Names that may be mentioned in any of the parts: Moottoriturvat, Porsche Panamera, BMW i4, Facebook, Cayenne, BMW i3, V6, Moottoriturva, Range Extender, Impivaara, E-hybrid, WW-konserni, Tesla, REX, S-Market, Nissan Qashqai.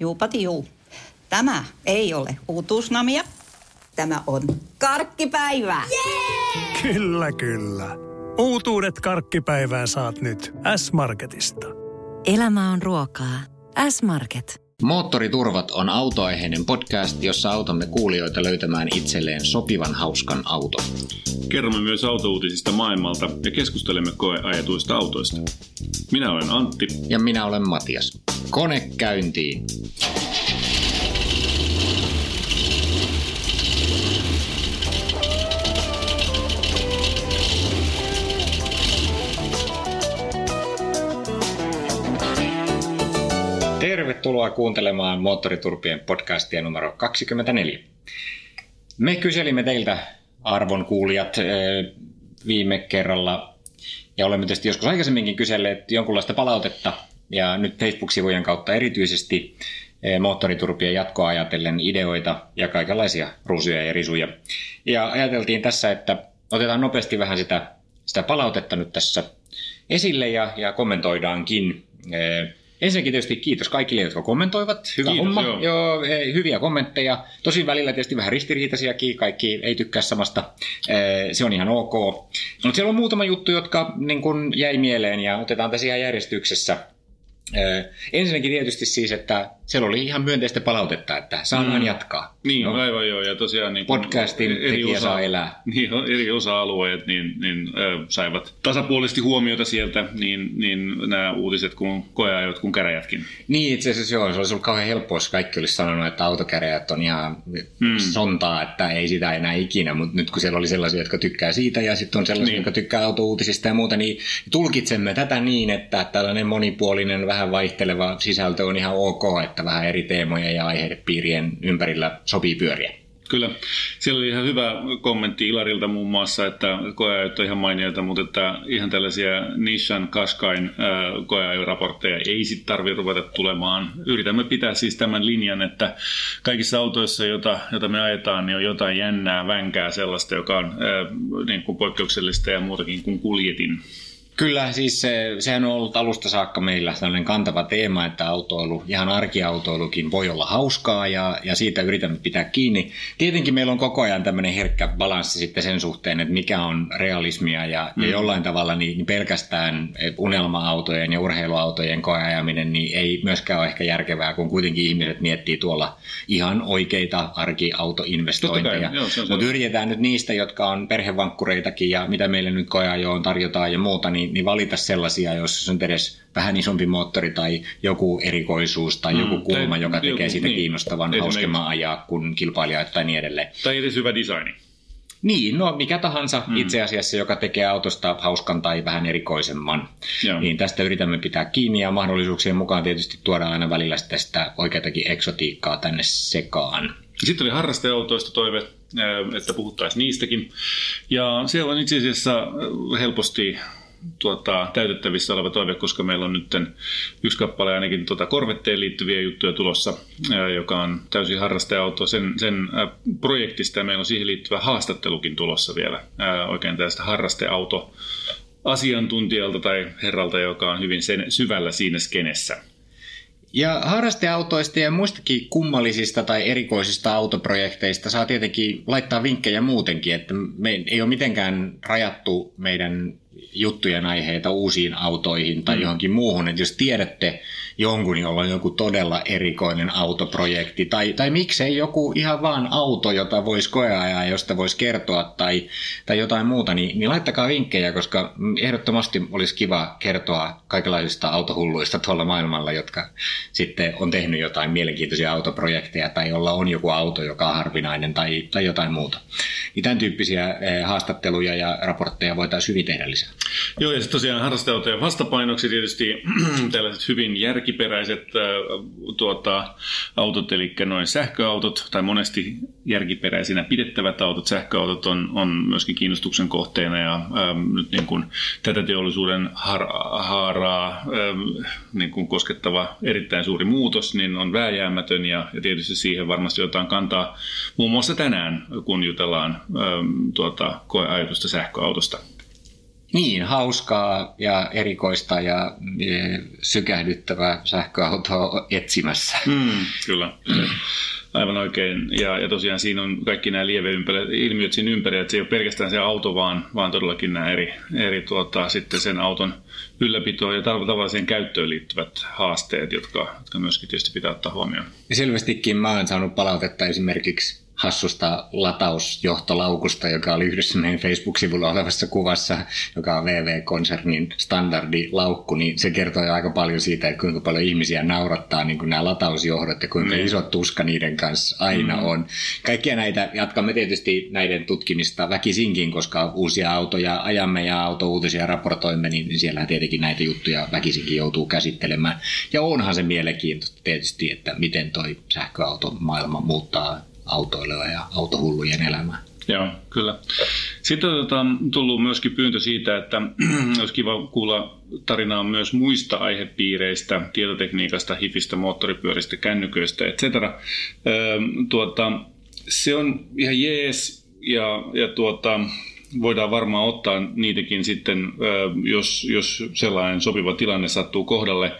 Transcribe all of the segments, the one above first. Juupati juu. Tämä ei ole uutuusnamia. Tämä on karkkipäivää. Jee! Kyllä, kyllä. Uutuudet karkkipäivää saat nyt S-Marketista. Elämä on ruokaa. S-Market. Moottoriturvat on autoaiheinen podcast, jossa autamme kuulijoita löytämään itselleen sopivan hauskan auton. Kerromme myös autouutisista maailmalta ja keskustelemme koeajetuista autoista. Minä olen Antti. Ja minä olen Matias. Kone käyntiin! Tervetuloa kuuntelemaan Moottoriturpien podcastia numero 24. Me kyselimme teiltä, arvon kuulijat, viime kerralla, ja olemme tietysti joskus aikaisemminkin kyselleet jonkunlaista palautetta, ja nyt Facebook-sivujen kautta erityisesti Moottoriturpien jatkoa ajatellen ideoita ja kaikenlaisia ruusuja ja risuja. Ja ajateltiin tässä, että otetaan nopeasti vähän sitä palautetta nyt tässä esille ja kommentoidaankin. Ensinnäkin tietysti kiitos kaikille, jotka kommentoivat. Hyvä kiitos, homma. Joo, hyviä kommentteja. Tosin välillä tietysti vähän ristiriitaisiakin. Kaikki ei tykkää samasta. Se on ihan ok. Mutta siellä on muutama juttu, jotka niin kun jäi mieleen ja otetaan tässä ihan järjestyksessä. Ensinnäkin tietysti siis, että siellä oli ihan myönteistä palautetta, että saadaan jatkaa. Niin, no, aivan joo. Ja tosiaan niin podcastin tekijä saa elää. Niin, eri osa-alueet niin saivat tasapuolisesti huomiota sieltä, niin nämä uutiset kuin koeajot kuin käräjätkin. Niin, itse asiassa joo. Se olisi ollut kauhean helppoa, jos kaikki olisi sanonut, että autokäräjät on ihan sontaa, että ei sitä enää ikinä. Mutta nyt kun siellä oli sellaisia, jotka tykkää siitä ja sitten on sellaisia, jotka tykkää autouutisista ja muuta, niin tulkitsemme tätä niin, että tällainen monipuolinen, vähän vaihteleva sisältö on ihan ok, että vähän eri teemoja ja aihepiirien ympärillä sopii pyöriä. Kyllä. Siellä oli ihan hyvä kommentti Ilarilta muun muassa, että koeajot on ihan mainioita, mutta että ihan tällaisia Nissan Qashqain koeajoraportteja ei sitten tarvitse ruveta tulemaan. Yritämme pitää siis tämän linjan, että kaikissa autoissa, jota me ajetaan, niin on jotain jännää, vänkää sellaista, joka on niin kuin poikkeuksellista ja muutakin kuin kuljetin. Kyllä, siis sehän on ollut alusta saakka meillä tällainen kantava teema, että autoilu, ihan arkiautoilukin voi olla hauskaa ja siitä yritämme pitää kiinni. Tietenkin meillä on koko ajan tämmöinen herkkä balanssi sitten sen suhteen, että mikä on realismia ja jollain tavalla niin pelkästään unelma-autojen ja urheiluautojen koeajaminen niin ei myöskään ole ehkä järkevää, kun kuitenkin ihmiset miettii tuolla ihan oikeita arkiautoinvestointeja. Mutta yritetään nyt niistä, jotka on perhevankkureitakin ja mitä meille nyt koeajoon tarjotaan ja muuta, niin valita sellaisia, joissa on edes vähän isompi moottori tai joku erikoisuus tai joku kulma, joka tekee siitä kiinnostavan, hauskemman ajaa kuin kilpailijat tai niin edelleen. Tai edes hyvä designi. Niin, no mikä tahansa itse asiassa, joka tekee autosta hauskan tai vähän erikoisemman. Joo. Niin tästä yritämme pitää kiinni ja mahdollisuuksien mukaan tietysti tuodaan aina välillä sitä oikeatakin eksotiikkaa tänne sekaan. Sitten oli harrasteautoista toive, että puhuttaisiin niistäkin. Ja siellä on itse asiassa helposti täytettävissä oleva toive, koska meillä on nyt yksi kappale ainakin korvetteen liittyviä juttuja tulossa, joka on täysin harrasteauto sen projektista, ja meillä on siihen liittyvä haastattelukin tulossa vielä oikein tästä harrasteauto-asiantuntijalta tai herralta, joka on hyvin syvällä siinä skenessä. Ja harrasteautoista ja muistakin kummallisista tai erikoisista autoprojekteista saa tietenkin laittaa vinkkejä muutenkin, että me ei ole mitenkään rajattu meidän juttujen aiheita uusiin autoihin tai johonkin muuhun, että jos tiedätte jonkun, jolla on joku todella erikoinen autoprojekti tai miksei joku ihan vaan auto, jota voisi koeajaa, josta voisi kertoa tai jotain muuta, niin laittakaa vinkkejä, koska ehdottomasti olisi kiva kertoa kaikenlaisista autohulluista tuolla maailmalla, jotka sitten on tehnyt jotain mielenkiintoisia autoprojekteja tai jolla on joku auto, joka on harvinainen tai jotain muuta. Niin tämän tyyppisiä haastatteluja ja raportteja voitaisiin hyvin tehdä lisää. Joo, ja sitten tosiaan harrasteautojen vastapainoksi tietysti tällaiset hyvin järkiperäiset autot, eli noin sähköautot tai monesti järkiperäisinä pidettävät autot, sähköautot on myöskin kiinnostuksen kohteena ja nyt niin kuin tätä teollisuuden haaraa niin kuin koskettava erittäin suuri muutos niin on vääjäämätön ja tietysti siihen varmasti otetaan kantaa muun muassa tänään, kun jutellaan koeajatusta sähköautosta. Niin, hauskaa ja erikoista ja sykähdyttävää sähköautoa etsimässä. Kyllä. Aivan oikein. Ja tosiaan siinä on kaikki nämä lieveilmiöt siinä ympärillä, että se ei ole pelkästään se auto, vaan todellakin nämä eri sitten sen auton ylläpitoon ja tavalliseen käyttöön liittyvät haasteet, jotka myöskin tietysti pitää ottaa huomioon. Ja selvästikin mä oon saanut palautetta esimerkiksi hassusta latausjohtolaukusta, joka oli yhdessä meidän Facebook-sivulla olevassa kuvassa, joka on WW-konsernin standardilaukku, niin se kertoo jo aika paljon siitä, että kuinka paljon ihmisiä naurattaa niin kuin nämä latausjohdot ja kuinka iso tuska niiden kanssa aina on. Kaikkia näitä jatkamme tietysti näiden tutkimista väkisinkin, koska uusia autoja ajamme ja autouutisia raportoimme, niin siellä tietenkin näitä juttuja väkisinkin joutuu käsittelemään. Ja onhan se mielenkiintoista tietysti, että miten toi sähköautomaailma muuttaa autoilua ja autohullujen elämää. Joo, kyllä. Sitten on tullut myöskin pyyntö siitä, että olisi kiva kuulla tarinaa myös muista aihepiireistä, tietotekniikasta, hifistä, moottoripyöristä, kännyköistä, etc. Se on ihan jees ja voidaan varmaan ottaa niitäkin sitten, jos sellainen sopiva tilanne sattuu kohdalle.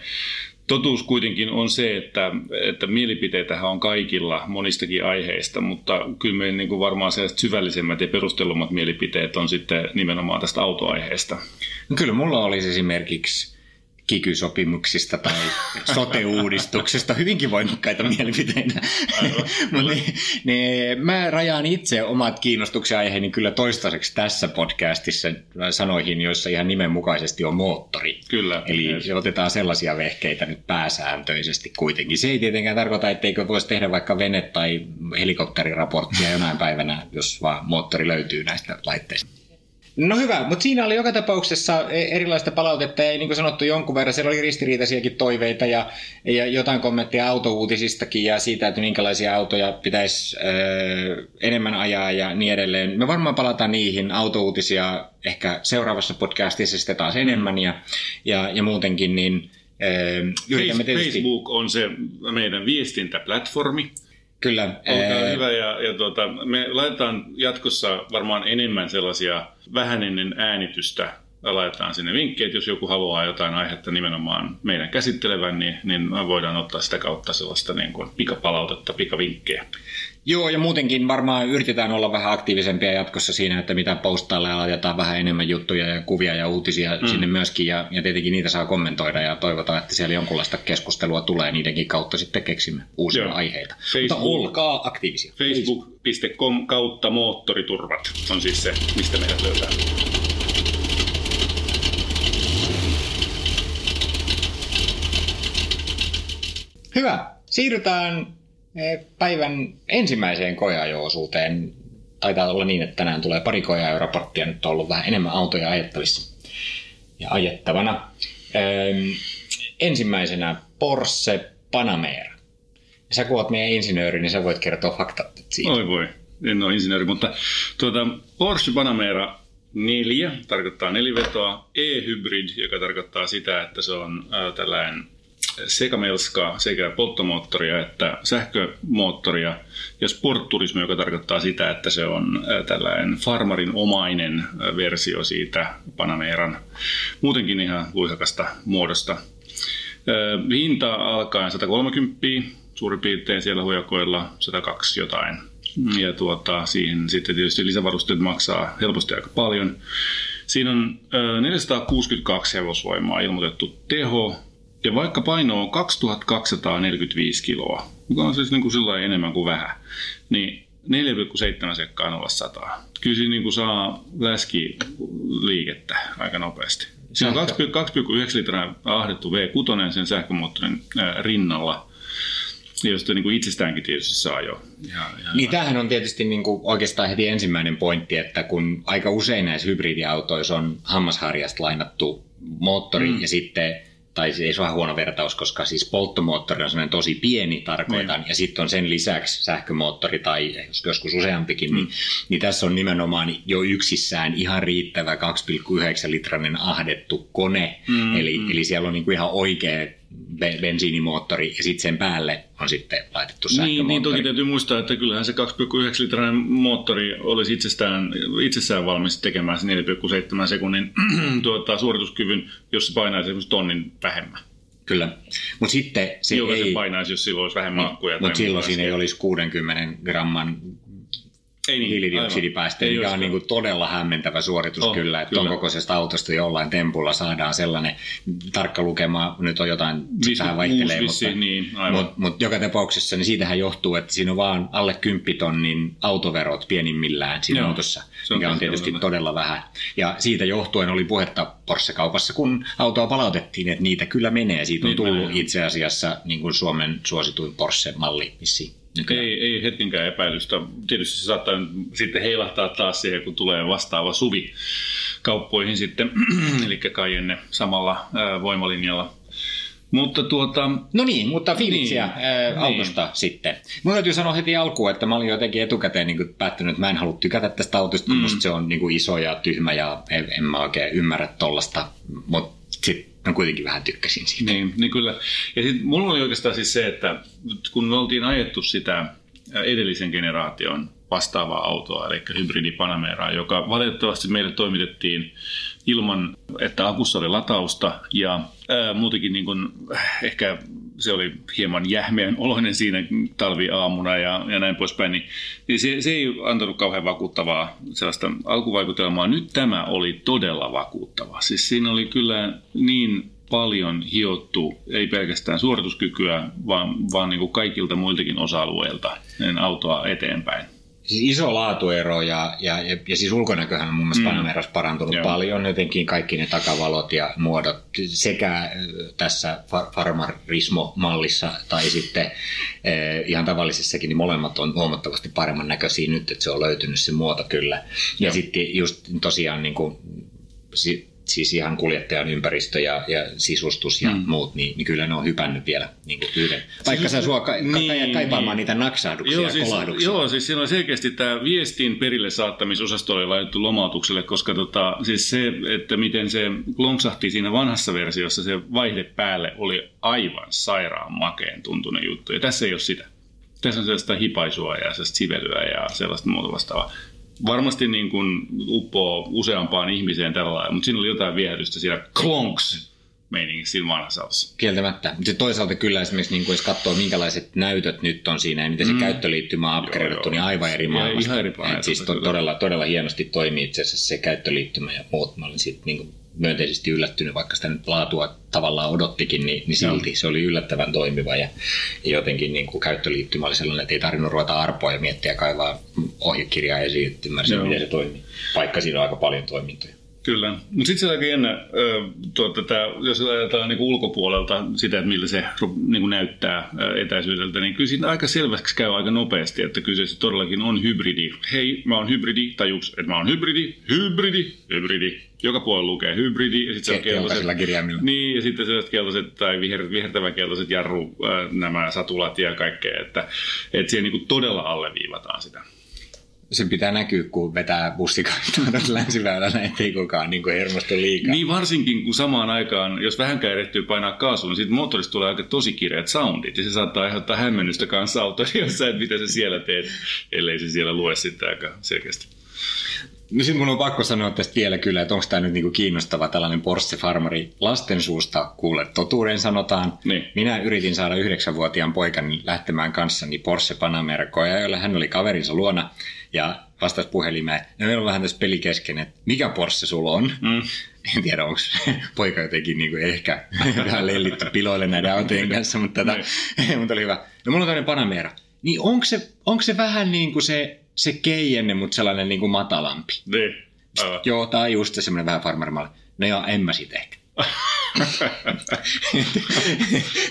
Totuus kuitenkin on se, että mielipiteitähän on kaikilla monistakin aiheista, mutta kyllä meillä niin kuin varmaan sellaiset syvällisemmät ja perustellummat mielipiteet on sitten nimenomaan tästä autoaiheesta. No kyllä mulla olisi esimerkiksi kiky-sopimuksista tai sote-uudistuksesta hyvinkin voimakkaita mielipiteitä. Mutta mä rajaan itse omat kiinnostuksen aiheeni kyllä toistaiseksi tässä podcastissa sanoihin, joissa ihan nimenmukaisesti on moottori. Kyllä. Eli otetaan sellaisia vehkeitä nyt pääsääntöisesti kuitenkin. Se ei tietenkään tarkoita, etteikö voisi tehdä vaikka vene- tai helikopteriraporttia jonain päivänä, jos vaan moottori löytyy näistä laitteista. No hyvä, mutta siinä oli joka tapauksessa erilaista palautetta ja niin kuin sanottu jonkun verran, siellä oli ristiriitaisiakin toiveita ja jotain kommentteja autouutisistakin ja siitä, että minkälaisia autoja pitäisi enemmän ajaa ja niin edelleen. Me varmaan palataan niihin autouutisia ehkä seuraavassa podcastissa sitten taas enemmän ja muutenkin. Niin, yritämme tietysti... Facebook on se meidän viestintäplatformi. Kyllä. Olkaa hyvä ja me laitetaan jatkossa varmaan enemmän sellaisia vähän ennen äänitystä. Laitetaan sinne vinkkejä, jos joku haluaa jotain aihetta nimenomaan meidän käsittelevän, niin voidaan ottaa sitä kautta sellaista niin kuin pikapalautetta, pikavinkkejä. Joo, ja muutenkin varmaan yritetään olla vähän aktiivisempia jatkossa siinä, että mitä postailla ja laitetaan vähän enemmän juttuja ja kuvia ja uutisia sinne myöskin, ja tietenkin niitä saa kommentoida, ja toivotaan, että siellä jonkunlaista keskustelua tulee, niidenkin kautta sitten keksimme uusia aiheita. Mutta olkaa aktiivisia. Facebook.com kautta moottoriturvat on siis se, mistä meidät löytää. Hyvä. Siirrytään päivän ensimmäiseen koeajo-osuuteen. Taitaa olla niin, että tänään tulee pari koeajoraporttia. Nyt on ollut vähän enemmän autoja ajettavissa ja ajettavana. Ensimmäisenä Porsche Panamera. Sä kun oot meidän insinööri, niin sä voit kertoa faktat siitä. Oi voi, en ole insinööri, mutta Porsche Panamera 4 tarkoittaa nelivetoa. E-hybrid, joka tarkoittaa sitä, että se on tällainen sekamelskaa sekä polttomoottoria että sähkömoottoria ja sportturismi, joka tarkoittaa sitä, että se on tällainen farmarin omainen versio siitä Panameran muutenkin ihan luihakasta muodosta. Hinta alkaen 130, suurin piirtein siellä hujakoilla 102 jotain. Ja siihen sitten tietysti lisävarusteet maksaa helposti aika paljon. Siinä on 462 hevosvoimaa ilmoitettu teho. Ja vaikka paino on 2245 kiloa, joka on siis niin kuin sillä lailla enemmän kuin vähän, niin 4,7 sekkaan olla 100. Kyllä siinä niin kuin saa läskiliikettä aika nopeasti. Siinä on 2,9 litraa ahdettu V6 sen sähkömoottorin rinnalla, josta niin kuin itsestäänkin tietysti saa jo. Niin tämähän on tietysti niin kuin oikeastaan heti ensimmäinen pointti, että kun aika usein näissä hybridiautoissa on hammasharjasta lainattu moottori ja sitten... tai ei se ole huono vertaus, koska siis polttomoottori on sellainen tosi pieni, tarkoitan, ja sitten on sen lisäksi sähkömoottori tai joskus useampikin, niin tässä on nimenomaan jo yksissään ihan riittävä 2,9 litrainen ahdettu kone, eli siellä on niinku ihan oikea bensiinimoottori ja sitten sen päälle on sitten laitettu sähkömoottori. Niin, toki täytyy muistaa, että kyllähän se 2,9-litrainen moottori olisi itsessään valmis tekemään se 4,7 sekunnin suorituskyvyn, jos se painaisi esimerkiksi tonnin vähemmän. Kyllä, mutta sitten se joka ei... Joka se painaisi, jos silloin olisi vähemmän akkuja. Mutta silloin siinä ei olisi 60 gramman hiilidioksidipäästöjä, mikä on niinku todella hämmentävä suoritus kyllä, että ton kokoisesta autosta jollain tempulla saadaan sellainen tarkka lukema, nyt on jotain, vähän vaihtelee, mutta joka tapauksessa niin siitähän johtuu, että siinä on vaan alle 10 000 autoverot pienimmillään siinä autossa, mikä on tietysti todella vähän. Ja siitä johtuen oli puhetta Porsche-kaupassa, kun autoa palautettiin, että niitä kyllä menee. Siitä on tullut itse asiassa niin kuin Suomen suosituin Porsche-malli missiin. Ei hetkenkään epäilystä. Tietysti se saattaa sitten heilahtaa taas siihen, kun tulee vastaava SUV kauppoihin sitten, eli Cayenne samalla voimalinjalla. Mutta no niin, mutta fiiliksiä autosta sitten. Mun täytyy sanoa heti alkuun, että mä olin jotenkin etukäteen niin päättänyt, että mä en halua tykätä tästä autosta, kun musta se on niin kuin iso ja tyhmä ja en mä oikein ymmärrä tollasta, mutta sitten mä kuitenkin vähän tykkäsin siitä. Niin kyllä. Ja sit mulla oli oikeastaan siis se, että kun me oltiin ajettu sitä edellisen generaation vastaavaa autoa, eli hybridi Panameraa, joka valitettavasti meille toimitettiin ilman, että akussa oli latausta ja muutenkin niin kun, ehkä se oli hieman jähmeän oloinen siinä talviaamuna ja näin poispäin, niin se ei antanut kauhean vakuuttavaa sellaista alkuvaikutelmaa. Nyt tämä oli todella vakuuttava. Siis siinä oli kyllä niin paljon hiottu, ei pelkästään suorituskykyä, vaan niin kuin kaikilta muiltakin osa-alueilta autoa eteenpäin. Siis iso laatuero ja siis ulkonäköhän on mun mielestä Panamerassa parantunut paljon, jotenkin kaikki ne takavalot ja muodot sekä tässä Farmarismo-mallissa tai sitten ihan tavallisessakin, niin molemmat on huomattavasti paremman näköisiä nyt, että se on löytynyt se muoto kyllä. Ja sitten just tosiaan niin kuin, siis ihan kuljettajan ympäristö ja sisustus ja muut, niin kyllä ne on hypännyt vielä niin kuin yhden. Vaikka sä sua kaipaamaan niitä naksahduksia ja kolahduksia. Joo, siis siinä on selkeästi tämä viestin perille saattamisosasto oli laitettu lomautukselle, koska siis se, että miten se lonksahti siinä vanhassa versiossa, se vaihde päälle oli aivan sairaan makeen tuntunen juttu. Ja tässä ei ole sitä. Tässä on sellaista hipaisua ja sellaista sivelyä ja sellaista muuta vastaavaa. Varmasti niin kuin uppoo useampaan ihmiseen tällä lailla, mutta siinä oli jotain viehätystä siellä klonks-meiningissä siinä vanhassa autossa. Kieltämättä. Mutta toisaalta kyllä esimerkiksi, niin jos katsoo minkälaiset näytöt nyt on siinä ja miten se käyttöliittymä on upgradeattu, niin aivan eri maailmasta. Ihan eri maailmasta. Siis todella hienosti toimii itse asiassa se käyttöliittymä ja muut. Mä olin siitä niin myönteisesti yllättynyt, vaikka sitä nyt laatua tavallaan odottikin, niin silti se oli yllättävän toimiva ja jotenkin niin kuin käyttöliittymä oli sellainen, että ei tarvinnut ruveta arpoa ja miettiä kaivaa ohjekirjaa esiin, että ymmärsin, miten se toimii, vaikka siinä on aika paljon toimintoja. Kyllä, mutta sitten se on aika jännä, jos ajatellaan niinku ulkopuolelta sitä, että miltä se niinku näyttää etäisyydeltä, niin kyllä siinä aika selväksi käy aika nopeasti, että kyseessä todellakin on hybridi. Hei, mä oon hybridi, tajuks, että mä oon hybridi. Joka puolella lukee hybridi ja sitten sellaiset keltaiset tai vihertäväkeltaiset jarru, nämä satulat ja kaikkea, että siellä niinku todella alleviivataan sitä. Se pitää näkyä, kun vetää bussikaistaa tässä länsiväylällä, ettei kukaan niin hermostu liikaa. Niin varsinkin, kun samaan aikaan, jos vähänkään erehtyy painaa kaasua, niin siitä moottorista tulee aika tosi kireät soundit. Ja se saattaa aiheuttaa hämmennystä kanssa autossa, jos sä et mitä sä siellä teet, ellei se siellä lue sitä aika selkeästi. No sitten mun on pakko sanoa tästä vielä kyllä, että onko tämä nyt niinku kiinnostava tällainen Porsche-farmari lasten suusta kuule totuuden sanotaan. Niin. Minä yritin saada 9-vuotiaan poikani lähtemään kanssani Porsche Panamera-koja, jolla hän oli kaverinsa luona ja vastasi puhelimeen. No meillä on vähän tässä peli kesken, että mikä Porsche sulla on? En tiedä, onko poika jotenkin niin kuin ehkä vähän lellitty piloille näiden autojen kanssa, mutta mutta oli hyvä. No mulla on tämmöinen Panamera. Niin onko se vähän niin kuin se Cayenne, mutta sellainen niin kuin matalampi. Niin. Joo, tai just semmoinen vähän farmermalle. No joo, en mä sit ehkä.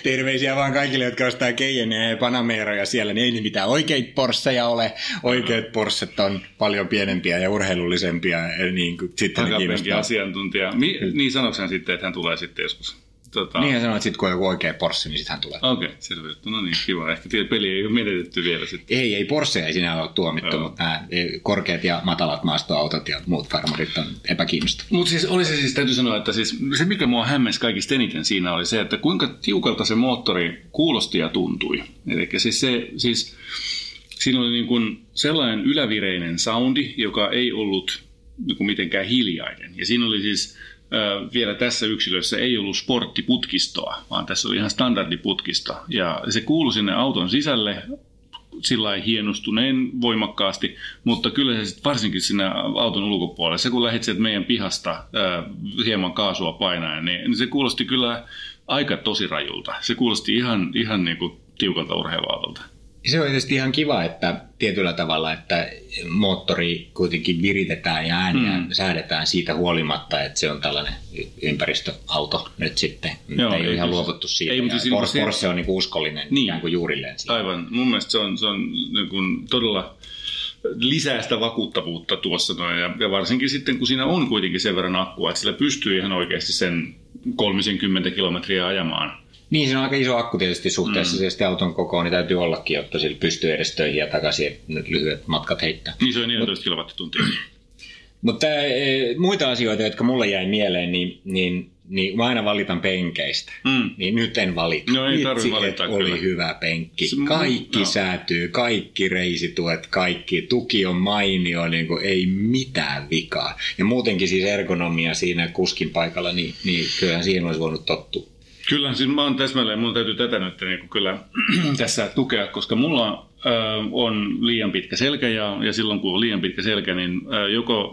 Terveisiä vaan kaikille, jotka ostaa Cayenne ja Panameroja siellä, niin ei ne mitään oikeita Porscheja ole. Oikeat Porschet on paljon pienempiä ja urheilullisempia. Niin kuin, sitten ne kiinnostaa. Asiantuntija. Niin sanokseen sitten, että hän tulee sitten joskus. Niin sanoit, että sitten kun on joku oikea Porsche, niin sittenhän tulee. Okei, selvä. No niin, kiva. Ehkä peli ei ole menetetty vielä sitten. Ei Porsche ei sinä ole tuomittu, mutta nämä korkeat ja matalat maastoautot ja muut farmarit on epäkiinnostavaa. Mutta siis oli se siis, täytyy sanoa, että siis, se mikä mua hämmäsi kaikista eniten siinä oli se, että kuinka tiukalta se moottori kuulosti ja tuntui. Eli siis se... Siis, siinä oli niin kuin sellainen ylävireinen soundi, joka ei ollut niin kuin mitenkään hiljainen. Ja siinä oli siis vielä tässä yksilössä ei ollut sporttiputkistoa, vaan tässä oli ihan standardiputkisto. Ja se kuului sinne auton sisälle sillain hienostuneen voimakkaasti, mutta kyllä se varsinkin siinä auton ulkopuolella, se kun lähdit sieltä meidän pihasta hieman kaasua painaen, niin se kuulosti kyllä aika tosi rajulta. Se kuulosti ihan niin kuin tiukalta urheiluautolta. Se on tietysti ihan kiva, että tietyllä tavalla, että moottori kuitenkin viritetään ja ääniä säädetään siitä huolimatta, että se on tällainen ympäristöauto nyt sitten. Joo, ei ole ihan luovuttu siitä. Ei, Porsche on niin kuin uskollinen ikään kuin juurilleen siitä. Aivan. Mun mielestä se on niin kuin todella lisää sitä vakuuttavuutta tuossa. Ja varsinkin sitten, kun siinä on kuitenkin sen verran akkua, että sillä pystyy ihan oikeasti sen 30 kilometriä ajamaan. Niin, se on aika iso akku tietysti suhteessa siihen auton kokoon, niin täytyy ollakin, jotta sillä pystyy edes töihin ja takaisin, että nyt lyhyet matkat heittää. Niin, se on 14 kilowattituntia. Mutta muita asioita, jotka mulle jäi mieleen, niin mä aina valitan penkeistä. Niin nyt en valita. No ei tarvitse valittaa kyllä. Oli hyvä penkki. Kaikki säätyy, kaikki reisituet, kaikki. Tuki on mainio, niin kuin ei mitään vikaa. Ja muutenkin siis ergonomia siinä kuskin paikalla, niin kyllähän siihen olisi voinut tottua. Kyllä, siis mä oon täsmälleen, mun täytyy tätä nyt niin kyllä tässä tukea, koska mulla on liian pitkä selkä ja silloin kun on liian pitkä selkä, niin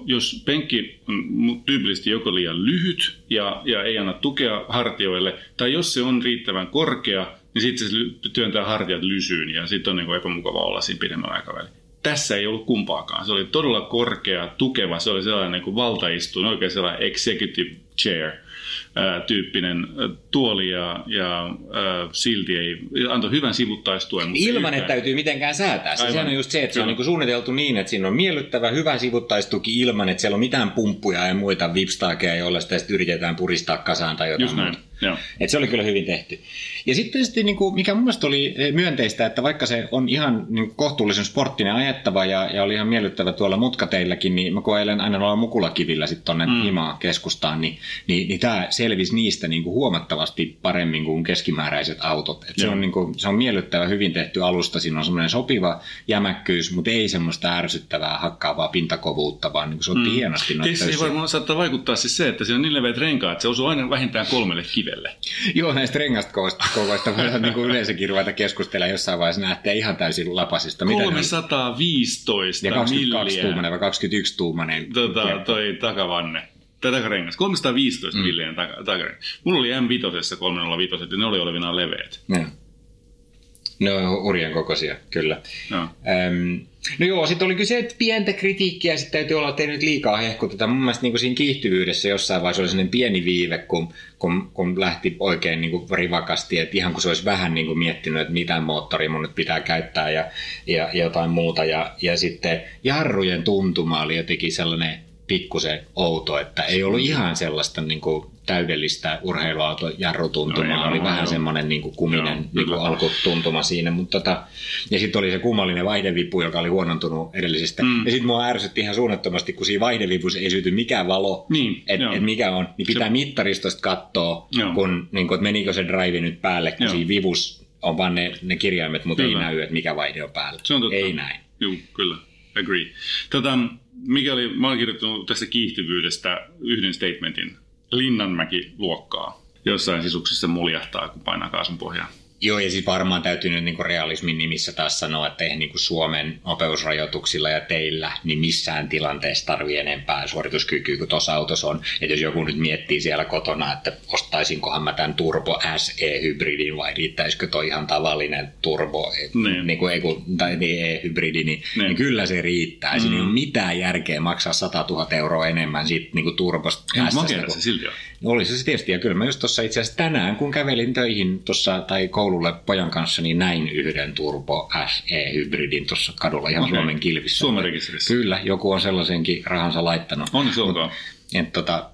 jos penkki on tyypillisesti joko liian lyhyt ja ei anna tukea hartioille, tai jos se on riittävän korkea, niin sitten se työntää hartiat lysyyn ja sitten on niin epämukava olla siinä pidemmän aikavälillä. Tässä ei ollut kumpaakaan. Se oli todella korkea, tukeva, se oli sellainen niin kuin valtaistuin, oikein sellainen executive chair tyyppinen tuoli ja silti ei antoi hyvän sivuttaistuen. Ilman, että täytyy mitenkään säätää. Se on just se, että se on niin suunniteltu niin, että siinä on miellyttävä, hyvä sivuttaistuki ilman, että siellä on mitään pumppuja ja muita vipstaakeja, joilla sitä sitten yritetään puristaa kasaan tai jotain muuta. Et se oli kyllä hyvin tehty. Ja sitten tietysti, niin kuin, mikä mun mielestä oli myönteistä, että vaikka se on ihan niin kohtuullisen sporttinen ajettava ja oli ihan miellyttävä tuolla mutkateilläkin, niin mä koelen aina noilla mukulakivillä sitten tuonne himaa keskustaan, niin tämä selvisi niistä niin kuin huomattavasti paremmin kuin keskimääräiset autot. Et se on miellyttävä, hyvin tehty alusta, siinä on semmoinen sopiva jämäkkyys, mutta ei semmoista ärsyttävää, hakkaavaa pintakovuutta, vaan niin se otti hienosti. Tietysti varmaan saattaa vaikuttaa siis se, että se on niin leveät renkaat, se osuu aina vähintään kolmelle kivelle. Joo, näistä rengasta kokoista voidaan niin yleensäkin ruveta keskustella jossain vaiheessa, nähtee ihan täysin lapasista. 315 milliä. Ja 22-tuumainen vai 21-tuumainen. Toi takavanne. Tai takarengas. 315 milliä takarengas. Mulla oli M5:ssä 305, että ne oli olevinaan leveät. Ne on hurjan kokoisia, kyllä. No joo, sitten oli kyllä se, että pientä kritiikkiä sitten täytyy olla, ettei nyt liikaa hehkuteta. Mun mielestä niin siinä kiihtyvyydessä jossain vaiheessa oli sellainen pieni viive, kun lähti oikein niin rivakasti, että ihan kun se olisi vähän niin miettinyt, että mitä moottoria mun nyt pitää käyttää ja jotain muuta. Ja sitten jarrujen tuntuma oli jotenkin sellainen pikkusen outo, että ei ollut ihan sellaista niin kuin täydellistä urheiluautojarrutuntumaa, no, oli vähän semmoinen niin kuminen niin alkutuntuma siinä. Mutta ja sitten oli se kummallinen vaihdevipu, joka oli huonontunut edellisestä. Ja sitten mua ärsytti ihan suunnattomasti, kun siinä vaihdevipussa ei syty mikään valo, niin, että mikä on, niin pitää mittaristosta katsoa, kun, niin kun, että menikö se drive nyt päälle, kun siinä vivussa on vaan ne kirjaimet, mutta ei näy, että mikä vaihde on päällä. Ei näin. Joo, kyllä. Agree. Mä olen kirjoittanut tästä kiihtyvyydestä yhden statementin. Linnanmäki-luokkaa. Jossain sisuksissa muljahtaa, kun painaa kaasun pohjaan. Joo, ja siis varmaan täytyy nyt niin kuin realismin nimissä taas sanoa, että ei niin kuin Suomen nopeusrajoituksilla ja teillä niin missään tilanteessa tarvii enempää suorituskykyä kuin tuossa autossa on. Että jos joku nyt miettii siellä kotona, että ostaisinkohan mä tämän Turbo SE-hybridin vai riittäisikö toi ihan tavallinen Turbo tai E-hybridi, niin kyllä se riittää. Siinä ei ole mitään järkeä maksaa 100 000 euroa enemmän siitä niin kuin Turbosta. Makeaa se silti on. Olisi se tietysti, ja kyllä mä just tuossa itse asiassa tänään, kun kävelin töihin tai koululle pojan kanssa, niin näin yhden Turbo SE-hybridin tuossa kadulla ihan Suomen kilvissä. Suomen rekisterissä. Kyllä, joku on sellaisenkin rahansa laittanut. Onneksi olkaa.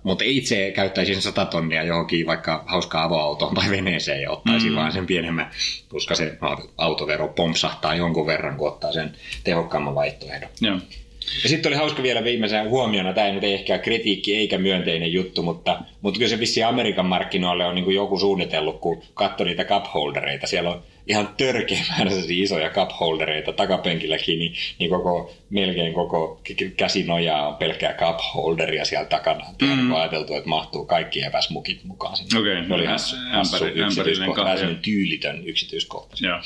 Mutta itse käyttäisin 100 tonnia johonkin vaikka hauskaan avoautoon tai veneeseen ja ottaisin vaan sen pienemmän, koska se autovero pompsahtaa jonkun verran, kun ottaa sen tehokkaamman vaihtoehdon. Joo. Ja sitten oli hauska vielä viimeisenä huomiona, tämä nyt ei ehkä kritiikki eikä myönteinen juttu, mutta kyllä se vissiin Amerikan markkinoille on niin joku suunnitellut, kun katsoi niitä cupholdereita. Siellä on ihan törkeä määrä isoja cupholdereita takapenkilläkin, niin melkein koko käsinojaa on pelkkää cupholderia siellä takana. On ajateltu, että mahtuu kaikki eväsmukit mukaan sinne. Okei, okay, tyylitön yksityiskohta. Joo.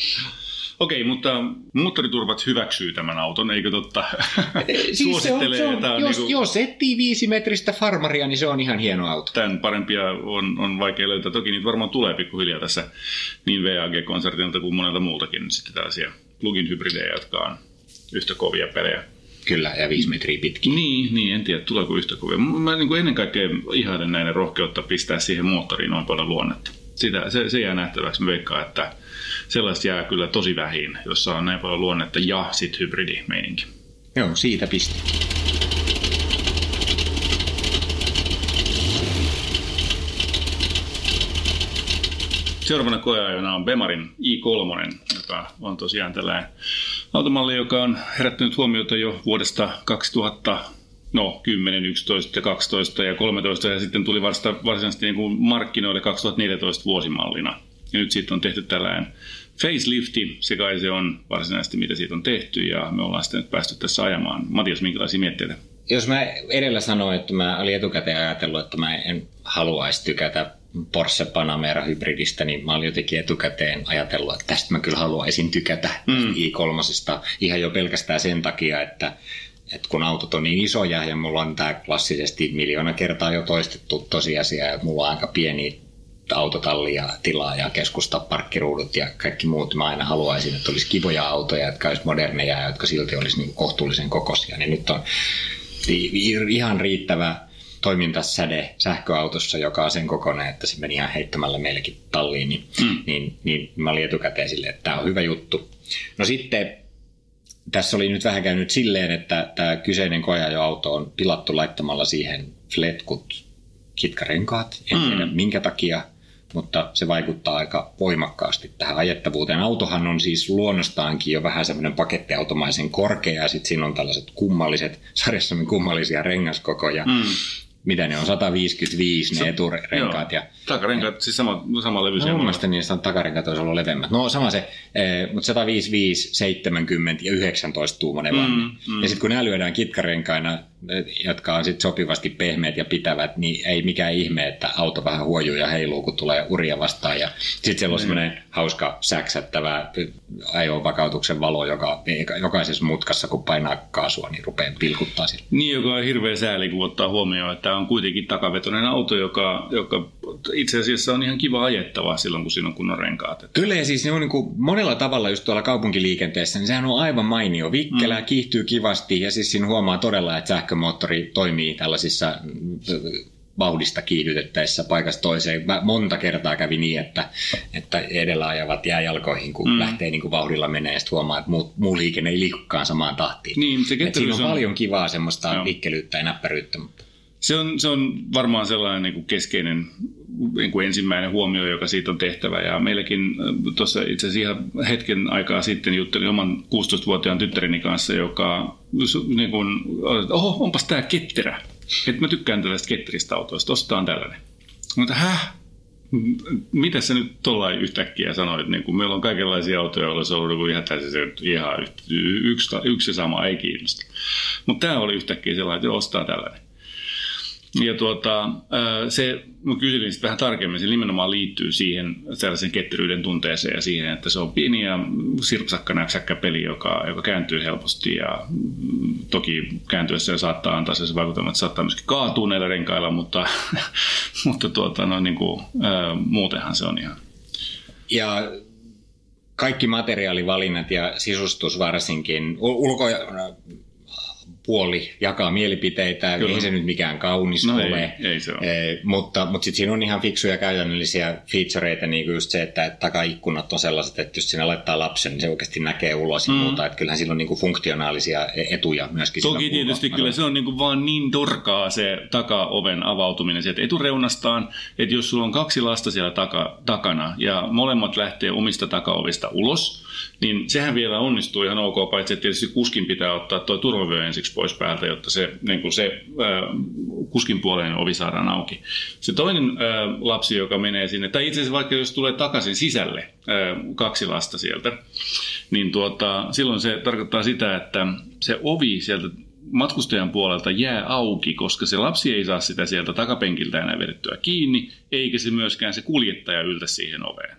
Okei, mutta Moottoriturvat hyväksyy tämän auton, eikö totta? Siis suosittelee. Se on, jos etsii 5-metristä farmaria, niin se on ihan hieno auto. Tämän parempia on vaikea löytää. Toki niitä varmaan tulee pikkuhiljaa tässä niin VAG-konsertilta kuin monelta muultakin sitten tällaisia plug-in-hybridejä, jotka on yhtä kovia pelejä. Kyllä, ja 5 metriä pitkin. Niin, en tiedä, tuleeko yhtä kovia. Mä niin kuin ennen kaikkea ihailen näiden rohkeutta pistää siihen moottoriin noin paljon luonnetta. Se jää nähtäväksi. Mä veikkaan, että sellaista jää kyllä tosi vähin, jossa on näin paljon luonnetta ja sitten hybridimeininki. Joo, siitä piste. Seuraavana koeajona on Bemarin i3, joka on tosiaan tällainen automalli, joka on herättänyt huomiota jo vuodesta 2010, 11 ja 12 ja 13 ja sitten tuli varsinaisesti niin kuin markkinoille 2014 vuosimallina. Ja nyt siitä on tehty tällainen facelifti, se kai se on varsinaisesti mitä siitä on tehty ja me ollaan sitten nyt päästy tässä ajamaan. Matias, minkälaisia mietteitä? Jos mä edellä sanoin, että mä olin etukäteen ajatellut, että mä en haluaisi tykätä Porsche Panamera hybridistä, niin mä olin jotenkin etukäteen ajatellut, että tästä mä kyllä haluaisin tykätä i3:sta ihan jo pelkästään sen takia, että kun autot on niin isoja ja mulla on tää klassisesti miljoona kertaa jo toistettu tosiasia, että mulla on aika pieniä autotallia, tilaa ja keskusta, parkkiruudut ja kaikki muut. Mä aina haluaisin, että olisi kivoja autoja, jotka olisi moderneja ja jotka silti olisi niin kohtuullisen kokoisia. Niin nyt on ihan riittävä toimintasäde sähköautossa, joka on sen kokoinen, että se meni ihan heittämällä meillekin talliin. Niin mä olin etukäteen silleen, että tämä on hyvä juttu. No sitten tässä oli nyt vähän käynyt silleen, että tämä kyseinen koeajoauto on pilattu laittamalla siihen fletkut kitkarenkaat, en tiedä minkä takia, mutta se vaikuttaa aika voimakkaasti tähän ajettavuuteen. Autohan on siis luonnostaankin jo vähän semmoinen pakettiautomaisen korkea, ja sitten siinä on tällaiset kummalliset, sarjassamme kummallisia rengaskokoja, mitä ne on, 155 ne eturenkaat. Ja takarenkaat, siis sama levyisiä. No, mun mielestä niistä on takarenkaat olisi ollut levemmät. No sama se, mutta 155, 70 ja 19 tuumainen vanne. Ja sitten kun ne lyödään kitkarenkaina, jotka on sit sopivasti pehmeät ja pitävät, niin ei mikään ihme, että auto vähän huojuu ja heiluu, kun tulee uria vastaan. Ja sitten siellä on semmoinen hauska säksättävä ajovakautuksen valo, joka jokaisessa mutkassa, kun painaa kaasua, niin rupeaa pilkuttaa sitä. Niin, joka on hirveä sääli, kun ottaa huomioon, että tämä on kuitenkin takavetoinen auto, joka itse asiassa on ihan kiva ajettavaa silloin, kun siinä on kunnon renkaat. Kyllä, ja siis ne on niin kuin monella tavalla just tuolla kaupunkiliikenteessä, niin sehän on aivan mainio. Vikkelää, kiihtyy kivasti, ja siis siinä huomaa todella, että sähkömoottori toimii tällaisissa vauhdista kiihdytettäessä paikasta toiseen. Mä monta kertaa kävi niin, että edellä ajavat jää jalkoihin, kun lähtee niin kuin vauhdilla menee, ja sitten huomaa, että muu liikenne ei liikukaan samaan tahtiin. Niin, siinä on paljon kivaa semmoista vikkelyyttä ja näppäryyttä. Se on varmaan sellainen niin kuin keskeinen niin kuin ensimmäinen huomio, joka siitä on tehtävä. Ja meilläkin tuossa itse asiassa ihan hetken aikaa sitten juttelin oman 16-vuotiaan tyttäreni kanssa, joka niin kuin, että onpas tämä ketterä. Että mä tykkään tällaista ketteristä autoista, ostaan tällainen. Mutta mitä sä nyt tollain yhtäkkiä sanoit? Niin kun meillä on kaikenlaisia autoja, joilla se on ollut ihan yksi sama, ei kiinnosta. Mutta tämä oli yhtäkkiä sellainen, että ostaa tällainen. Ja mä kyselin sitten vähän tarkemmin, se nimenomaan liittyy siihen sellaisen ketteryyden tunteeseen ja siihen, että se on pieni ja sirpsakkanäpsäkkä peli, joka kääntyy helposti ja toki kääntyessä saattaa antaa se vaikutelma, että saattaa myöskin kaatua näillä renkailla, mutta muutenhan se on ihan. Ja kaikki materiaalivalinnat ja sisustus varsinkin, ulko puoli jakaa mielipiteitä, kyllä. Ei se nyt mikään kaunis ole. Ei se ole. Mutta sitten siinä on ihan fiksuja käytännöllisiä featureita, niin kuin just se, että takaikkunat on sellaiset, että jos sinä laittaa lapsen, niin se oikeasti näkee ulos ja muuta. Että kyllähän sillä on niin kuin funktionaalisia etuja myöskin. Toki tietysti kyllä se on niin kuin vaan niin dorkaa se takaoven avautuminen sieltä etureunastaan, että jos sulla on kaksi lasta siellä takana ja molemmat lähtee omista takaovista ulos, niin sehän vielä onnistuu ihan ok, paitsi että tietysti kuskin pitää ottaa tuo turvavyö ensiksi pois päältä, jotta se, niin kuin se kuskin puoleinen ovi saadaan auki. Se toinen lapsi, joka menee sinne, tai itse asiassa vaikka jos tulee takaisin sisälle kaksi lasta sieltä, niin silloin se tarkoittaa sitä, että se ovi sieltä matkustajan puolelta jää auki, koska se lapsi ei saa sitä sieltä takapenkiltä enää vedettyä kiinni, eikä se myöskään se kuljettaja yltä siihen oveen.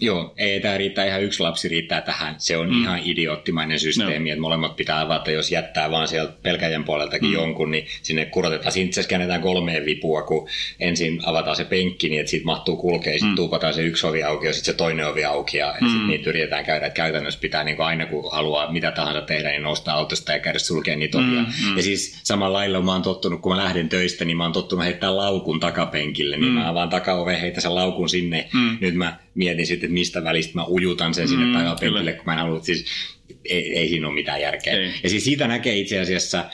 Joo, ei tämä riittää, ihan yksi lapsi riittää tähän. Se on ihan idioottimainen systeemi, että molemmat pitää avata, jos jättää vaan sieltä pelkäjän puoleltakin jonkun, niin sinne kurotetaan. Siinä itse asiassa käännetään 3 vipua, kun ensin avataan se penkki, niin että siitä mahtuu kulkea, sitten tuupataan se yksi ovi auki ja sitten se toinen ovi auki ja sitten niitä yritetään käydä. Että käytännössä pitää niin kuin aina, kun haluaa mitä tahansa tehdä, niin nousta autosta ja käydä sulkemaan niitä ovia. Ja siis samalla lailla mä oon tottunut, kun mä lähden töistä, niin mä oon tottunut heittämään laukun takapenkille, niin mä avaan takaoveen, heitän sen laukun sinne. Nyt mä mietin sitten, että mistä välistä mä ujutan sen sinne takapenkille, kun mä en halua, siis ei siinä ole mitään järkeä. Ei. Ja siis siitä näkee itse asiassa,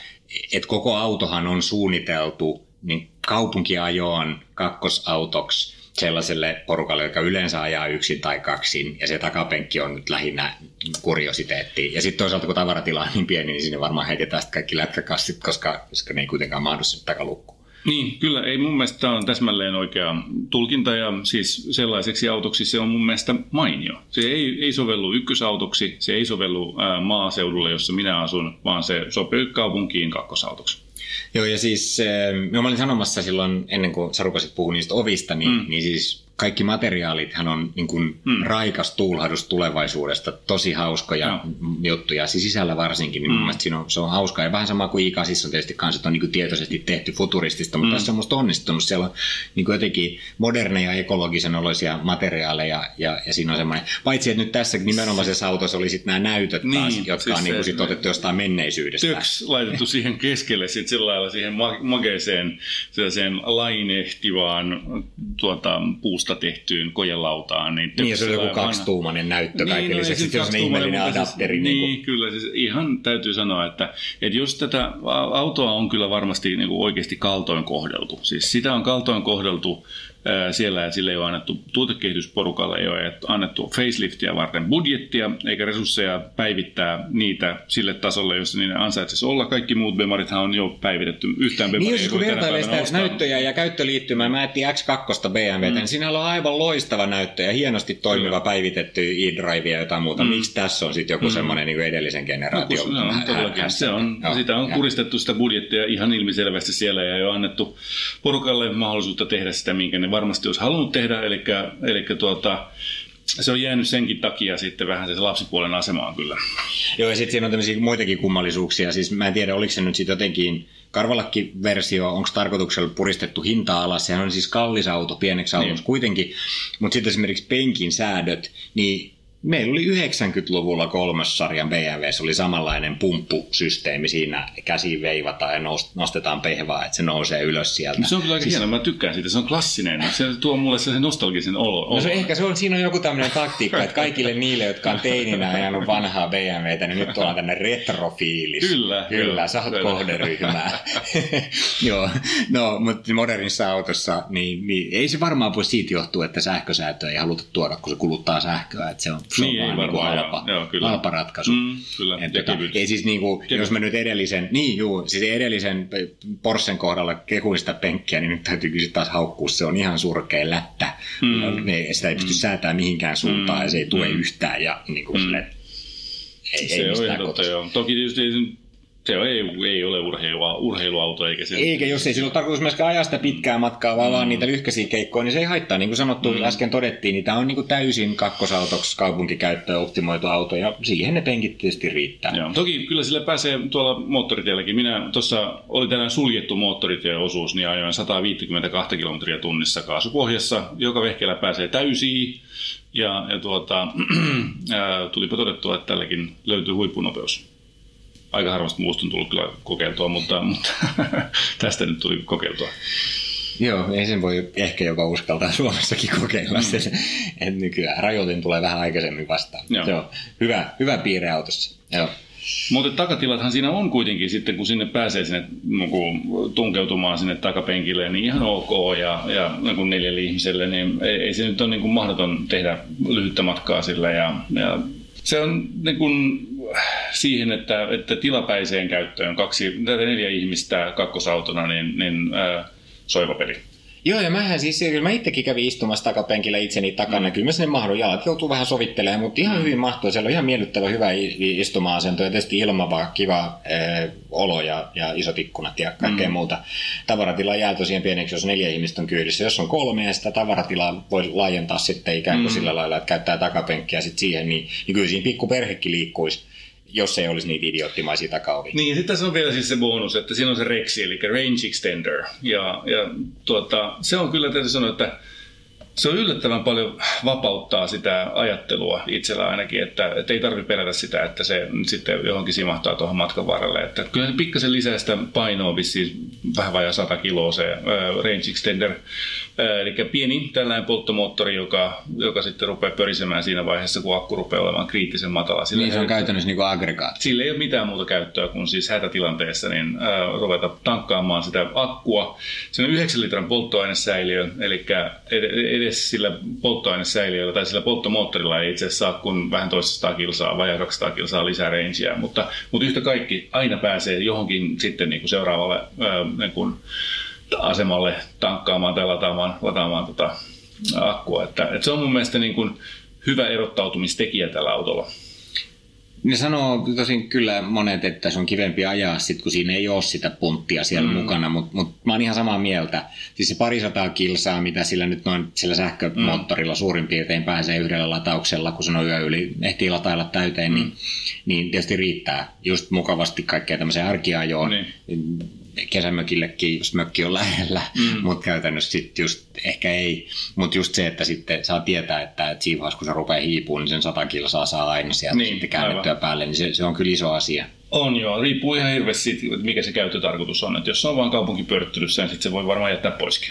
että koko autohan on suunniteltu niin kaupunkiajoon kakkosautoksi sellaiselle porukalle, joka yleensä ajaa yksin tai kaksin, ja se takapenkki on nyt lähinnä kuriositeetti. Ja sitten toisaalta, kun tavaratila on niin pieni, niin sinne varmaan heitetään sitten kaikki lätkäkassit, koska ne ei kuitenkaan mahdu sinne takalukkuun. Niin, kyllä. Ei mun mielestä tämä on täsmälleen oikea tulkinta ja siis sellaiseksi autoksi se on mun mielestä mainio. Se ei sovellu ykkösautoksi, se ei sovellu maaseudulle, jossa minä asun, vaan se sopii kaupunkiin kakkosautoksi. Joo, ja siis mä olin sanomassa silloin, ennen kuin sä rupesit puhumaan niistä ovista, niin siis kaikki materiaalithan on niin kuin raikas tuulahdus tulevaisuudesta, tosi hauskoja juttuja, siis sisällä varsinkin, niin mun mielestä se on hauskaa. Ja vähän sama kuin I8 on tietysti kanssa, että on niin kuin tietoisesti tehty futuristista, mutta tässä on musta onnistunut. Siellä on niin kuin jotenkin moderneja, ekologisen oloisia materiaaleja ja siinä on semmoinen, paitsi että nyt tässä nimenomaisessa autossa oli sitten nämä näytöt taas, jotka siis on niin kuin sit otettu jostain menneisyydestä. Töks laitettu siihen keskelle sitten sillä lailla siihen makeeseen, sellaiseen lainehtivaan puusta tehtyyn kojelautaan. Niin, se on joku 2-tuumainen näyttö kaiken lisäksi. Sitten on ihmeellinen adapteri. Niin, kyllä. Siis ihan täytyy sanoa, että jos tätä autoa on kyllä varmasti niin kuin oikeasti kaltoin kohdeltu. Siis sitä on kaltoin kohdeltu siellä, että sille ei ole annettu tuotekehitysporukalle, ei ole annettu faceliftia varten budjettia, eikä resursseja päivittää niitä sille tasolle, jossa niiden ansaitsisi olla. Kaikki muut bemarithan on jo päivitetty. Yhtään bemaria niin, ei voi tänä päivänä ostaa. Näyttöjä ja käyttöliittymää, mä etsin X2 BMWtä, niin siinä on aivan loistava näyttö ja hienosti toimiva päivitetty e-drive ja jotain muuta. Miksi tässä on sitten joku semmoinen niin edellisen generaatio? Sitä on kuristettu sitä budjettia ihan ilmiselvästi siellä ja ei ole annettu porukalle mahdollisuutta tehdä sitä, minkä varmasti olisi halunnut tehdä, eli se on jäänyt senkin takia sitten vähän se lapsipuolen asemaan kyllä. Joo, ja sitten siinä on tämmöisiä muitakin kummallisuuksia, siis mä en tiedä, oliko se nyt sitten jotenkin karvalakkiversio, onko tarkoituksella puristettu hintaa alas, sehän on siis kallis auto, pieneksi autoksi kuitenkin, mutta sitten esimerkiksi penkin säädöt, niin meillä oli 90-luvulla 3-sarjan BMW:ssä oli samanlainen pumppusysteemi siinä, käsiin veivataan ja nostetaan pehvaa, että se nousee ylös sieltä. Se on kyllä aika hieno, mä tykkään siitä, se on klassinen, se tuo mulle sellaisen nostalgisen olon. No se ehkä siinä on joku tämmöinen taktiikka, että kaikille niille, jotka on teininä ajanut vanhaa BMWtä, niin nyt ollaan tänne retrofiilis. Kyllä, sä oot kohderyhmää. Joo, no mutta modernissa autossa, niin ei se varmaan voi siitä johtua, että sähkösäätöä ei haluta tuoda, kun se kuluttaa sähköä, että se on. Niin, ei varmaan. Joo, halpa ratkaisu. Kyllä. Ei siis niinku, jos mä nyt edellisen Porschen kohdalla kehuin sitä penkkiä, niin nyt täytyy kyllä taas haukkua. Se on ihan surkea lättä. Sitä ei pysty säätämään mihinkään suuntaan ja se ei tue yhtään. Ja niinku sille, ei mistään kotoa. Toki tietysti se ei ole urheiluauto. Eikä jos ei silloin tarkoitus myöskään ajaa sitä pitkää matkaa, vaan niitä lyhkäisiä keikkoja, niin se ei haittaa. Niin kuin sanottu, äsken todettiin, niin tämä on niin kuin täysin kakkosautoksi kaupunkikäyttöön optimoitu auto, ja siihen ne penkit tietysti riittää. Joo. Toki kyllä sillä pääsee tuolla moottoritielläkin. Minä tuossa oli tällainen suljettu moottoritieosuus, niin ajoin 152 kilometriä tunnissa kaasupohjassa. Joka vehkeellä pääsee täysiin, ja tulipa todettua, että tälläkin löytyy huippunopeus. aika harvasti muusta on tullut kyllä kokeiltua, mutta tästä nyt tuli kokeiltua. Joo, ei sen voi ehkä joka uskaltaa Suomessakin kokeilla sen, että nykyään rajoitin tulee vähän aikaisemmin vastaan. Joo. Se on hyvä piirre autossa. Joo. Mutta takatilathan siinä on kuitenkin sitten, kun sinne pääsee sinne tunkeutumaan sinne takapenkille, niin ihan ok ja niin kuin neljälle ihmiselle, niin ei se nyt ole niin kuin mahdoton tehdä lyhyttä matkaa sillä ja se on niin kuin siihen, että tilapäiseen käyttöön 2-4 ihmistä kakkosautona, niin soiva peli. Joo, ja mähän siis, kyllä mä itsekin kävin istumassa takapenkillä itseni takana. Kyllä mä sinne mahdun jalat, joutuu vähän sovittelemaan, mutta ihan hyvin mahtuu. Siellä on ihan miellyttävä hyvä istuma-asento ja tietysti ilmavaa, kiva olo ja isot ikkunat ja kaikkea muuta. Tavaratila jää tosiaan pieneksi, jos 4 ihmistä on kyydissä. Jos on 3 ja sitä tavaratilaa voi laajentaa sitten ikään kuin sillä lailla, että käyttää takapenkkiä sitten siihen, niin kyllä siinä pikku perhekin liikkuisi, jos ei olisi niitä idioottimaisia takaovia. Niin, ja sitten tässä on vielä siis se bonus, että siinä on se REX, eli Range Extender. Ja se on kyllä, täytyy sanoa, että se on yllättävän paljon vapauttaa sitä ajattelua itsellä ainakin, että ei tarvitse pelätä sitä, että se sitten johonkin simahtaa tuohon matkan varrelle. Että kyllä se pikkasen lisää sitä painoa vissiin vähän vajaa 100 kiloa se Range Extender. Eli pieni tällainen polttomoottori, joka sitten rupeaa pörisemään siinä vaiheessa, kun akku rupeaa olemaan kriittisen matala. Sillä niin se on käytännössä niin kuin aggregaatti. Sillä ei ole mitään muuta käyttöä kuin siis hätätilanteessa, niin ruveta tankkaamaan sitä akkua. Se on 9 litran polttoainesäiliö, eli edes sillä polttoainesäiliöllä tai sillä polttomoottorilla ei itse asiassa saa kuin vähän toisestaan kilsaa, vajaa 200 kilsaa lisää rangeä, mutta yhtä kaikki aina pääsee johonkin sitten niin kuin seuraavalle niin kuin asemalle tankkaamaan tai lataamaan akkua. Että se on mun mielestä niin kuin hyvä erottautumistekijä tällä autolla. Ne sanoo tosin kyllä monet, että se on kivempi ajaa sit, kun siinä ei ole sitä punttia siellä mukana, mutta mä oon ihan samaa mieltä. Siis se 200 kilsaa, mitä sillä nyt noin sillä sähkömoottorilla suurin piirtein pääsee yhdellä latauksella, kun se on yö yli, ehtii latailla täyteen, niin tietysti riittää just mukavasti kaikkea tämmöiseen arkiajoon. Niin. Kesämökillekin, jos mökki on lähellä, mutta käytännössä sitten just ehkä ei. Mutta just se, että sitten saa tietää, että siinä vaiheessa, kun se rupeaa hiipuun, niin sen 100 kilsaa saa aina sieltä niin, sitten käännettyä päälle, niin se on kyllä iso asia. On joo, riippuu ihan hirveästi siitä, mikä se käyttötarkoitus on. Et jos se on vaan kaupunkipyörittelyssä, niin sitten se voi varmaan jättää poiskin.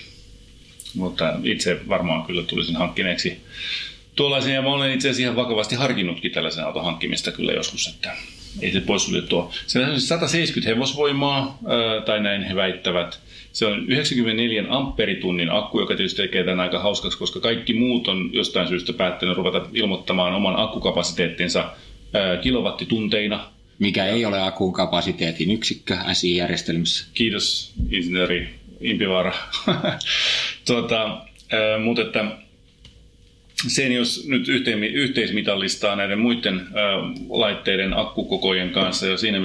Mutta itse varmaan kyllä tulisin hankkineeksi tuollaisen, ja mä olen itse asiassa ihan vakavasti harkinnutkin tällaisen auton hankkimista kyllä joskus, että ei se poissuljettua. Se on 170 hevosvoimaa, tai näin he väittävät. Se on 94 amperitunnin akku, joka tietysti tekee tämän aika hauskaksi, koska kaikki muut on jostain syystä päättänyt ruveta ilmoittamaan oman akkukapasiteettinsa kilowattitunteina. Mikä ei ole akkukapasiteetin yksikkö SI-järjestelmissä. Kiitos, insinööri Impivaara. Mutta että sen jos nyt yhteismitallistaa näiden muiden laitteiden akkukokojen kanssa jo siinä,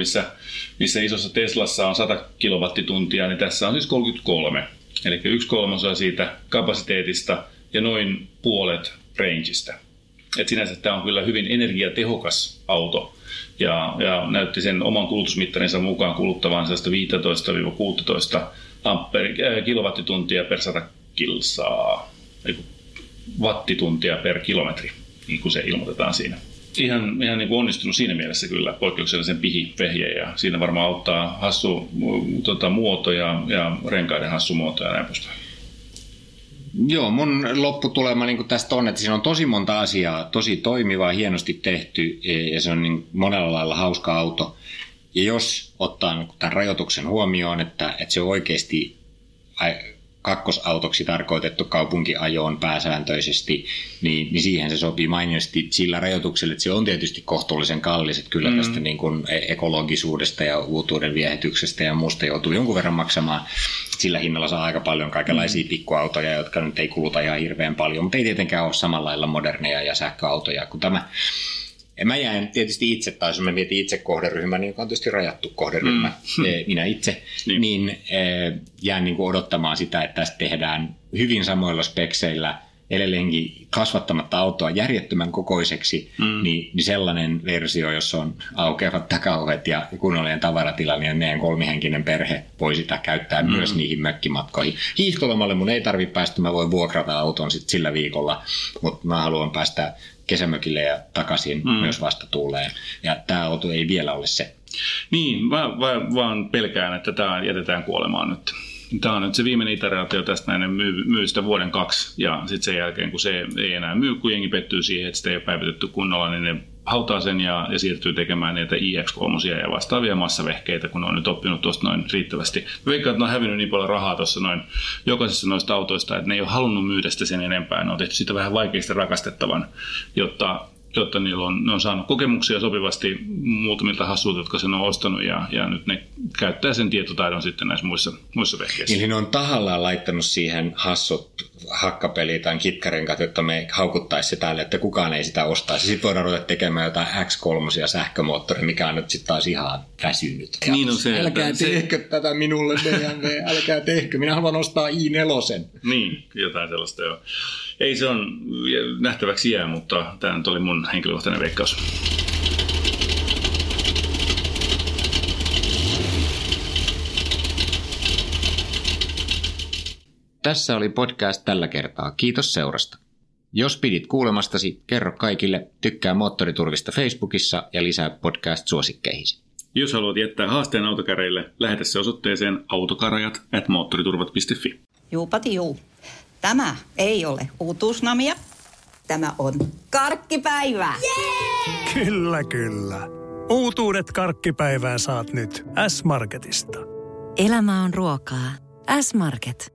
missä isossa Teslassa on 100 kilowattituntia, niin tässä on siis 33. Eli 1/3 siitä kapasiteetista ja noin puolet rangeista. Et sinänsä tämä on kyllä hyvin energiatehokas auto ja näytti sen oman kulutusmittarinsa mukaan kuluttavan 15-16 kilowattituntia per 100 kilsaa. Wattituntia per kilometri, niin kuin se ilmoitetaan siinä. Ihan niin kuin onnistunut siinä mielessä kyllä, poikkeuksellisen pihivehje ja siinä varmaan auttaa hassu muoto ja renkaiden hassu muoto ja näin poispäin. Joo, mun lopputulema niin kuin tästä on, että siinä on tosi monta asiaa, tosi toimiva, hienosti tehty ja se on niin monella lailla hauska auto. Ja jos ottaa niin tämän rajoituksen huomioon, että se on oikeasti kakkosautoksi tarkoitettu kaupunkiajoon pääsääntöisesti, niin siihen se sopii mainiosti sillä rajoituksella, että se on tietysti kohtuullisen kallis, että kyllä tästä niin kuin ekologisuudesta ja uutuuden viehätyksestä ja muusta joutuu jonkun verran maksamaan. Sillä hinnalla saa aika paljon kaikenlaisia pikkuautoja, jotka nyt ei kuluta ihan hirveän paljon, mutta ei tietenkään ole samalla lailla moderneja ja sähköautoja kuin tämä. Mä jäin tietysti itse, tai jos mä mietin itse kohderyhmän, joka on tietysti rajattu kohderyhmä, minä itse, niin jään niin kuin odottamaan sitä, että tästä tehdään hyvin samoilla spekseillä edelleenkin kasvattamatta autoa järjettömän kokoiseksi, niin sellainen versio, jossa on aukeavat takaovet ja kunnollinen tavaratila, niin meidän kolmihenkinen perhe voi sitä käyttää myös niihin mökkimatkoihin. Hiihtolomalle mun ei tarvitse päästä, mä voin vuokrata auton sit sillä viikolla, mutta mä haluan päästä kesämökille ja takaisin myös vastatuuleen. Ja tämä auto ei vielä ole se. Niin, vaan pelkään, että tämä jätetään kuolemaan nyt. Tämä on nyt se viimeinen iteraatio tästä, näin myy sitä vuoden 2 ja sitten sen jälkeen, kun se ei enää myy, kun jengi pettyy siihen, että sitä ei ole päivitetty kunnolla, niin ne hautaa sen ja siirtyy tekemään niitä iX3 ja vastaavia massavehkeitä, kun on nyt oppinut tuosta noin riittävästi. Veikkaan, että on hävinnyt niin paljon rahaa tuossa noin jokaisessa noista autoista, että ne ei ole halunnut myydä sitä sen enempää. Ne on tehty sitä vähän vaikeasti rakastettavan, jotta niillä ne on saanut kokemuksia sopivasti muutamilta hassuilta, jotka sen on ostanut, ja nyt ne käyttää sen tietotaidon sitten näissä muissa vehkeissä. Eli ne on tahallaan laittanut siihen hassut hakkapeliä tai kitkarenkaat, jotta me haukuttaisiin se tälle, että kukaan ei sitä ostaisi. Sitten voidaan ruveta tekemään jotain X3 ja sähkömoottori, mikä on nyt sitten taas ihan väsynyt. Niin on se, älkää tehkö tätä minulle, BMW, älkää tehkö, minä haluan ostaa i4. Niin, jotain sellaista joo. Ei se on nähtäväksi jää, mutta tämä nyt oli mun henkilökohtainen veikkaus. Tässä oli podcast tällä kertaa. Kiitos seurasta. Jos pidit kuulemastasi, kerro kaikille, tykkää Moottoriturvista Facebookissa ja lisää podcast-suosikkeihisi. Jos haluat jättää haasteen autokäreille, lähetä se osoitteeseen autokarajat@moottoriturvat.fi. Juupati juu. Tämä ei ole uutuusnamia. Tämä on karkkipäivää. Jee! Kyllä, kyllä. Uutuudet karkkipäivää saat nyt S-Marketista. Elämä on ruokaa. S-Market.